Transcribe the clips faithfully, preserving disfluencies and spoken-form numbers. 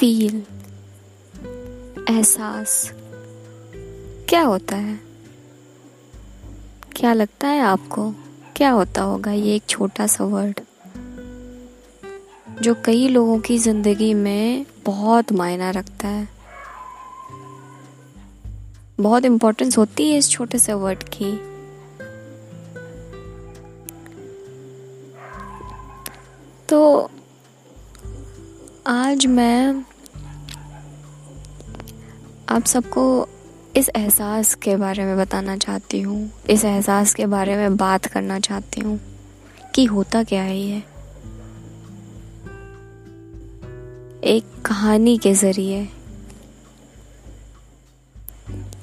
Feel, एहसास क्या होता है? क्या लगता है आपको क्या होता होगा ये एक छोटा सा वर्ड जो कई लोगों की जिंदगी में बहुत मायना रखता है? बहुत इम्पोर्टेंस होती है इस छोटे से वर्ड की। तो आज मैं आप सबको इस एहसास के बारे में बताना चाहती हूँ, इस एहसास के बारे में बात करना चाहती हूँ कि होता क्या है ये। एक कहानी के ज़रिए,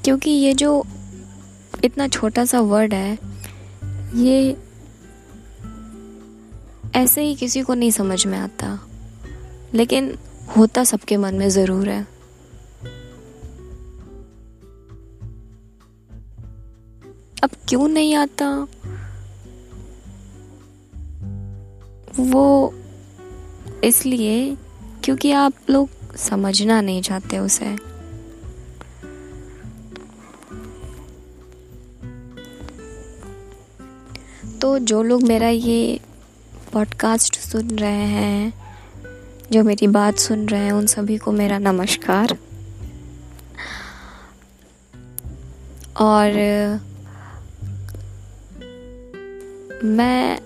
क्योंकि ये जो इतना छोटा सा वर्ड है ये ऐसे ही किसी को नहीं समझ में आता, लेकिन होता सबके मन में ज़रूर है। अब क्यों नहीं आता वो? इसलिए क्योंकि आप लोग समझना नहीं चाहते उसे। तो जो लोग मेरा ये पॉडकास्ट सुन रहे हैं, जो मेरी बात सुन रहे हैं, उन सभी को मेरा नमस्कार। और मैं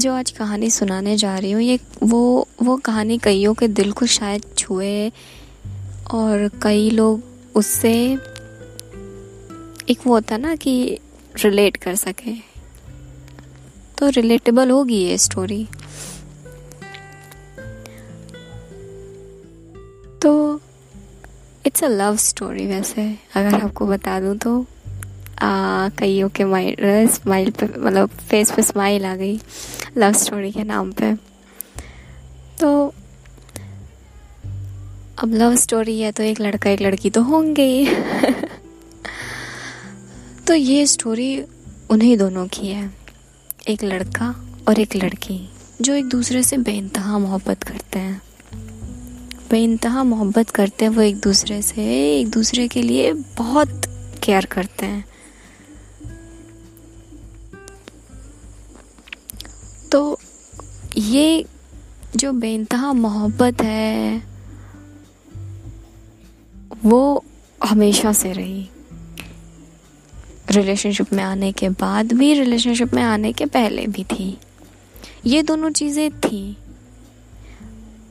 जो आज कहानी सुनाने जा रही हूँ, ये वो वो कहानी कईयों के दिल को शायद छुए और कई लोग उससे एक वो होता ना कि रिलेट कर सके, तो रिलेटेबल होगी ये स्टोरी। तो इट्स अ लव स्टोरी। वैसे अगर आपको बता दूँ तो आ, कईयों के माइल स्माइल पे मतलब फेस पे स्माइल आ गई लव स्टोरी के नाम पे। तो अब लव स्टोरी है तो एक लड़का एक लड़की तो होंगे ही। तो ये स्टोरी उन्हीं दोनों की है, एक लड़का और एक लड़की, जो एक दूसरे से बेइंतहा मोहब्बत करते हैं। बेइंतहा मोहब्बत करते हैं वो एक दूसरे से, एक दूसरे के लिए बहुत केयर करते हैं। तो ये जो बेइंतहा मोहब्बत है वो हमेशा से रही, रिलेशनशिप में आने के बाद भी, रिलेशनशिप में आने के पहले भी थी, ये दोनों चीज़ें थी।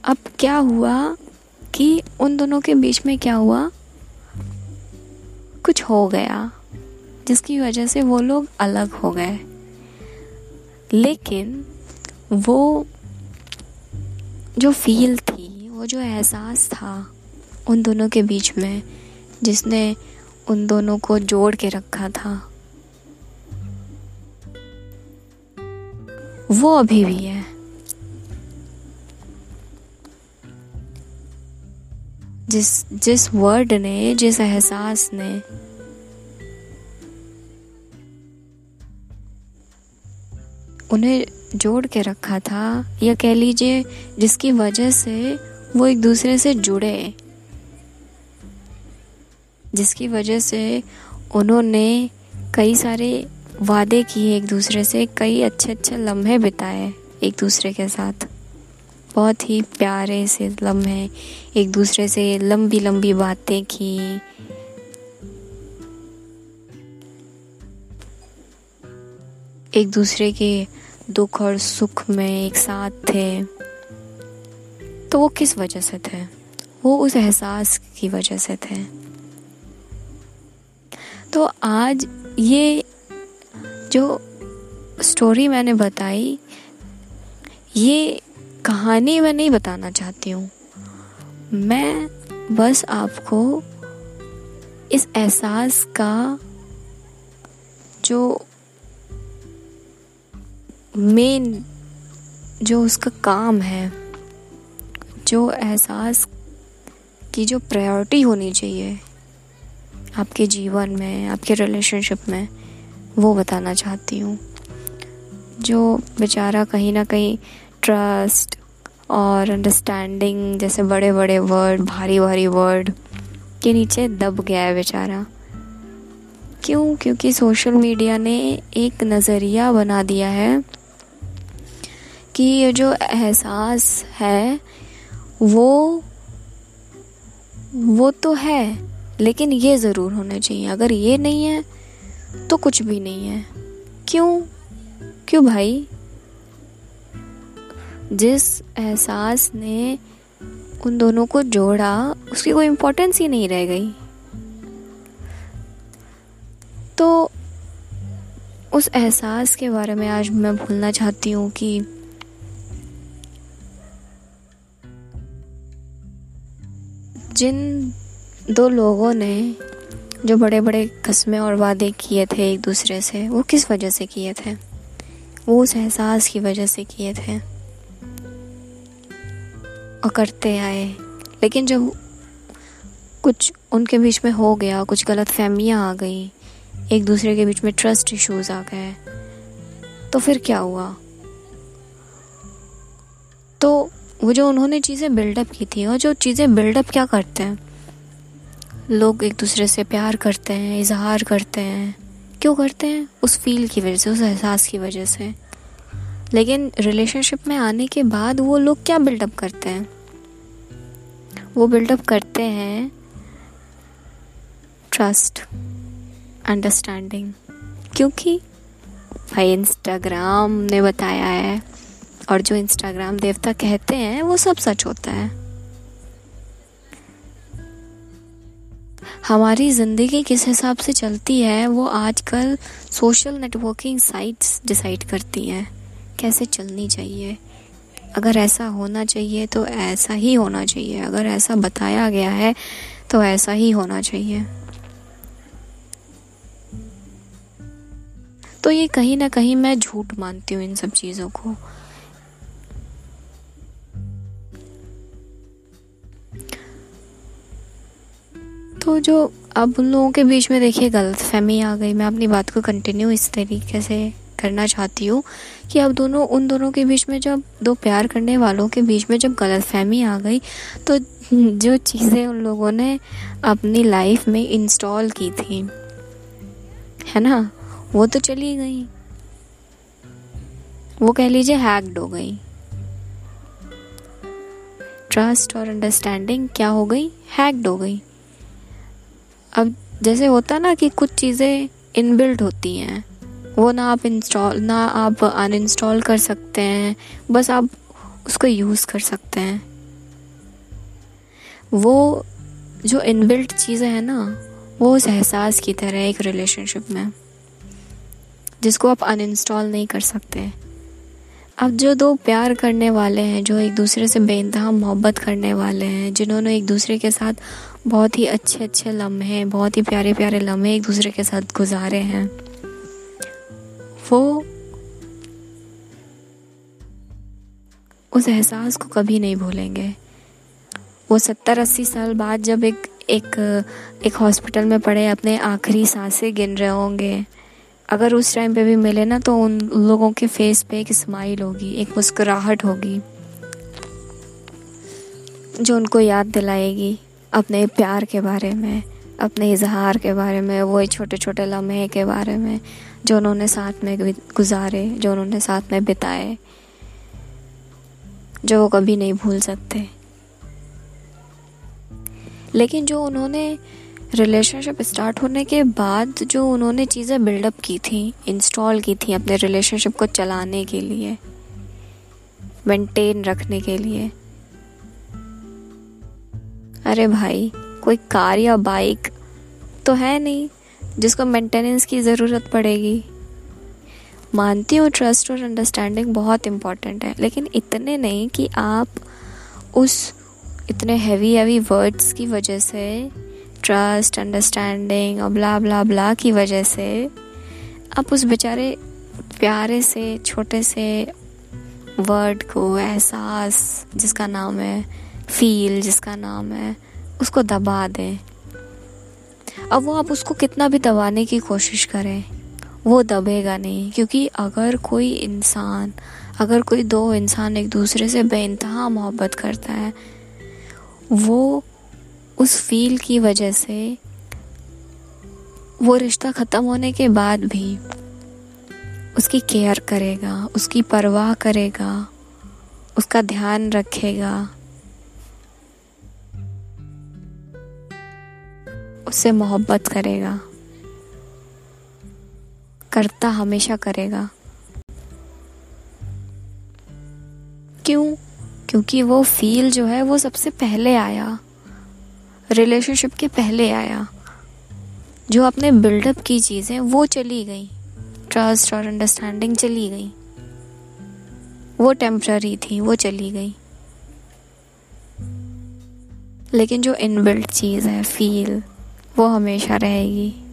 अब क्या हुआ कि उन दोनों के बीच में क्या हुआ, कुछ हो गया जिसकी वजह से वो लोग अलग हो गए। लेकिन वो जो फील थी, वो जो एहसास था उन दोनों के बीच में, जिसने उन दोनों को जोड़ के रखा था, वो अभी भी है। जिस जिस वर्ड ने, जिस एहसास ने उन्हें जोड़ के रखा था, या कह लीजिए जिसकी वजह से वो एक दूसरे से जुड़े, जिसकी वजह से उन्होंने कई सारे वादे किए एक दूसरे से, कई अच्छे अच्छे लम्हे बिताए एक दूसरे के साथ, बहुत ही प्यारे से लम्हे, एक दूसरे से लंबी लंबी बातें की। एक दूसरे के दुख और सुख में एक साथ थे। तो वो किस वजह से थे? वो उस एहसास की वजह से थे। तो आज ये जो स्टोरी मैंने बताई, ये कहानी मैं नहीं बताना चाहती हूँ, मैं बस आपको इस एहसास का जो मेन, जो उसका काम है, जो एहसास की जो प्रायोरिटी होनी चाहिए आपके जीवन में, आपके रिलेशनशिप में, वो बताना चाहती हूँ। जो बेचारा कहीं ना कहीं ट्रस्ट और अंडरस्टैंडिंग जैसे बड़े बड़े वर्ड, भारी भारी वर्ड के नीचे दब गया है बेचारा। क्यों? क्योंकि सोशल मीडिया ने एक नज़रिया बना दिया है कि ये जो एहसास है वो वो तो है, लेकिन ये ज़रूर होना चाहिए। अगर ये नहीं है तो कुछ भी नहीं है। क्यों? क्यों भाई? जिस एहसास ने उन दोनों को जोड़ा उसकी कोई इम्पोर्टेंस ही नहीं रह गई। तो उस एहसास के बारे में आज मैं बोलना चाहती हूँ कि जिन दो लोगों ने जो बड़े बड़े कस्में और वादे किए थे एक दूसरे से, वो किस वजह से किए थे? वो उस एहसास की वजह से किए थे और करते आए। लेकिन जब कुछ उनके बीच में हो गया, कुछ गलतफहमियां आ गई, एक दूसरे के बीच में ट्रस्ट इश्यूज आ गए, तो फिर क्या हुआ? तो वो जो उन्होंने चीज़ें बिल्डअप की थी, और जो चीज़ें बिल्डअप क्या करते हैं, लोग एक दूसरे से प्यार करते हैं, इजहार करते हैं। क्यों करते हैं? उस फील की वजह से, उस एहसास की वजह से। लेकिन रिलेशनशिप में आने के बाद वो लोग क्या बिल्डअप करते हैं? वो बिल्डअप करते हैं ट्रस्ट, अंडरस्टैंडिंग। क्योंकि भाई इंस्टाग्राम ने बताया है, और जो इंस्टाग्राम देवता कहते हैं वो सब सच होता है। हमारी ज़िंदगी किस हिसाब से चलती है वो आजकल सोशल नेटवर्किंग साइट्स डिसाइड करती हैं कैसे चलनी चाहिए। अगर ऐसा होना चाहिए तो ऐसा ही होना चाहिए, अगर ऐसा बताया गया है तो ऐसा ही होना चाहिए। तो ये कहीं ना कहीं मैं झूठ मानती हूँ इन सब चीज़ों को। तो जो अब उन लोगों के बीच में देखिए गलतफहमी आ गई। मैं अपनी बात को कंटिन्यू इस तरीके से करना चाहती हूँ कि अब दोनों उन दोनों के बीच में, जब दो प्यार करने वालों के बीच में जब गलतफहमी आ गई, तो जो चीज़ें उन लोगों ने अपनी लाइफ में इंस्टॉल की थी, है ना, वो तो चली गई, वो कह लीजिए हैक्ड हो गई। ट्रस्ट और अंडरस्टैंडिंग क्या हो गई? हैक्ड हो गई। अब जैसे होता ना कि कुछ चीज़ें इनबिल्ट होती हैं, वो ना आप इंस्टॉल ना आप अनइंस्टॉल कर सकते हैं, बस आप उसको यूज़ कर सकते हैं। वो जो इनबिल्ट चीज़ें हैं ना, वो उस एहसास की तरह एक रिलेशनशिप में, जिसको आप अनइंस्टॉल नहीं कर सकते। अब जो दो प्यार करने वाले हैं, जो एक दूसरे से बेइंतहा मोहब्बत करने वाले हैं, जिन्होंने एक दूसरे के साथ बहुत ही अच्छे अच्छे लम्हे, बहुत ही प्यारे प्यारे लम्हे एक दूसरे के साथ गुजारे हैं, वो उस एहसास को कभी नहीं भूलेंगे। वो सत्तर अस्सी साल बाद जब एक एक एक हॉस्पिटल में पड़े अपने आखिरी सांसें गिन रहे होंगे, अगर उस टाइम पे भी मिले ना, तो उन लोगों के फेस पे एक स्माइल होगी, एक मुस्कुराहट होगी, जो उनको याद दिलाएगी अपने प्यार के बारे में, अपने इजहार के बारे में, वो छोटे छोटे लम्हे के बारे में जो उन्होंने साथ में गुजारे, जो उन्होंने साथ में बिताए, जो वो कभी नहीं भूल सकते। लेकिन जो उन्होंने रिलेशनशिप स्टार्ट होने के बाद जो उन्होंने चीज़ें बिल्डअप की थी, इंस्टॉल की थी अपने रिलेशनशिप को चलाने के लिए, मेंटेन रखने के लिए, अरे भाई कोई कार या बाइक तो है नहीं जिसको मेंटेनेंस की ज़रूरत पड़ेगी। मानती हूँ ट्रस्ट और अंडरस्टैंडिंग बहुत इम्पॉर्टेंट है, लेकिन इतने नहीं कि आप उस इतने हैवी हैवी वर्ड्स की वजह से, ट्रस्ट अंडरस्टैंडिंग और ब्ला ब्ला ब्ला की वजह से, आप उस बेचारे प्यारे से छोटे से वर्ड को, एहसास जिसका नाम है, फील जिसका नाम है, उसको दबा दें। अब वो आप उसको कितना भी दबाने की कोशिश करें, वो दबेगा नहीं, क्योंकि अगर कोई इंसान अगर कोई दो इंसान एक दूसरे से बेइंतहा मोहब्बत करता है, वो उस फील की वजह से वो रिश्ता ख़त्म होने के बाद भी उसकी केयर करेगा, उसकी परवाह करेगा, उसका ध्यान रखेगा, उससे मोहब्बत करेगा, करता हमेशा करेगा। क्यों? क्योंकि वो फील जो है वो सबसे पहले आया, रिलेशनशिप के पहले आया। जो आपने बिल्डअप की चीज़ें वो चली गई, ट्रस्ट और अंडरस्टैंडिंग चली गई, वो टेम्पररी थी, वो चली गई। लेकिन जो इनबिल्ट चीज़ है, फील, वो हमेशा रहेगी।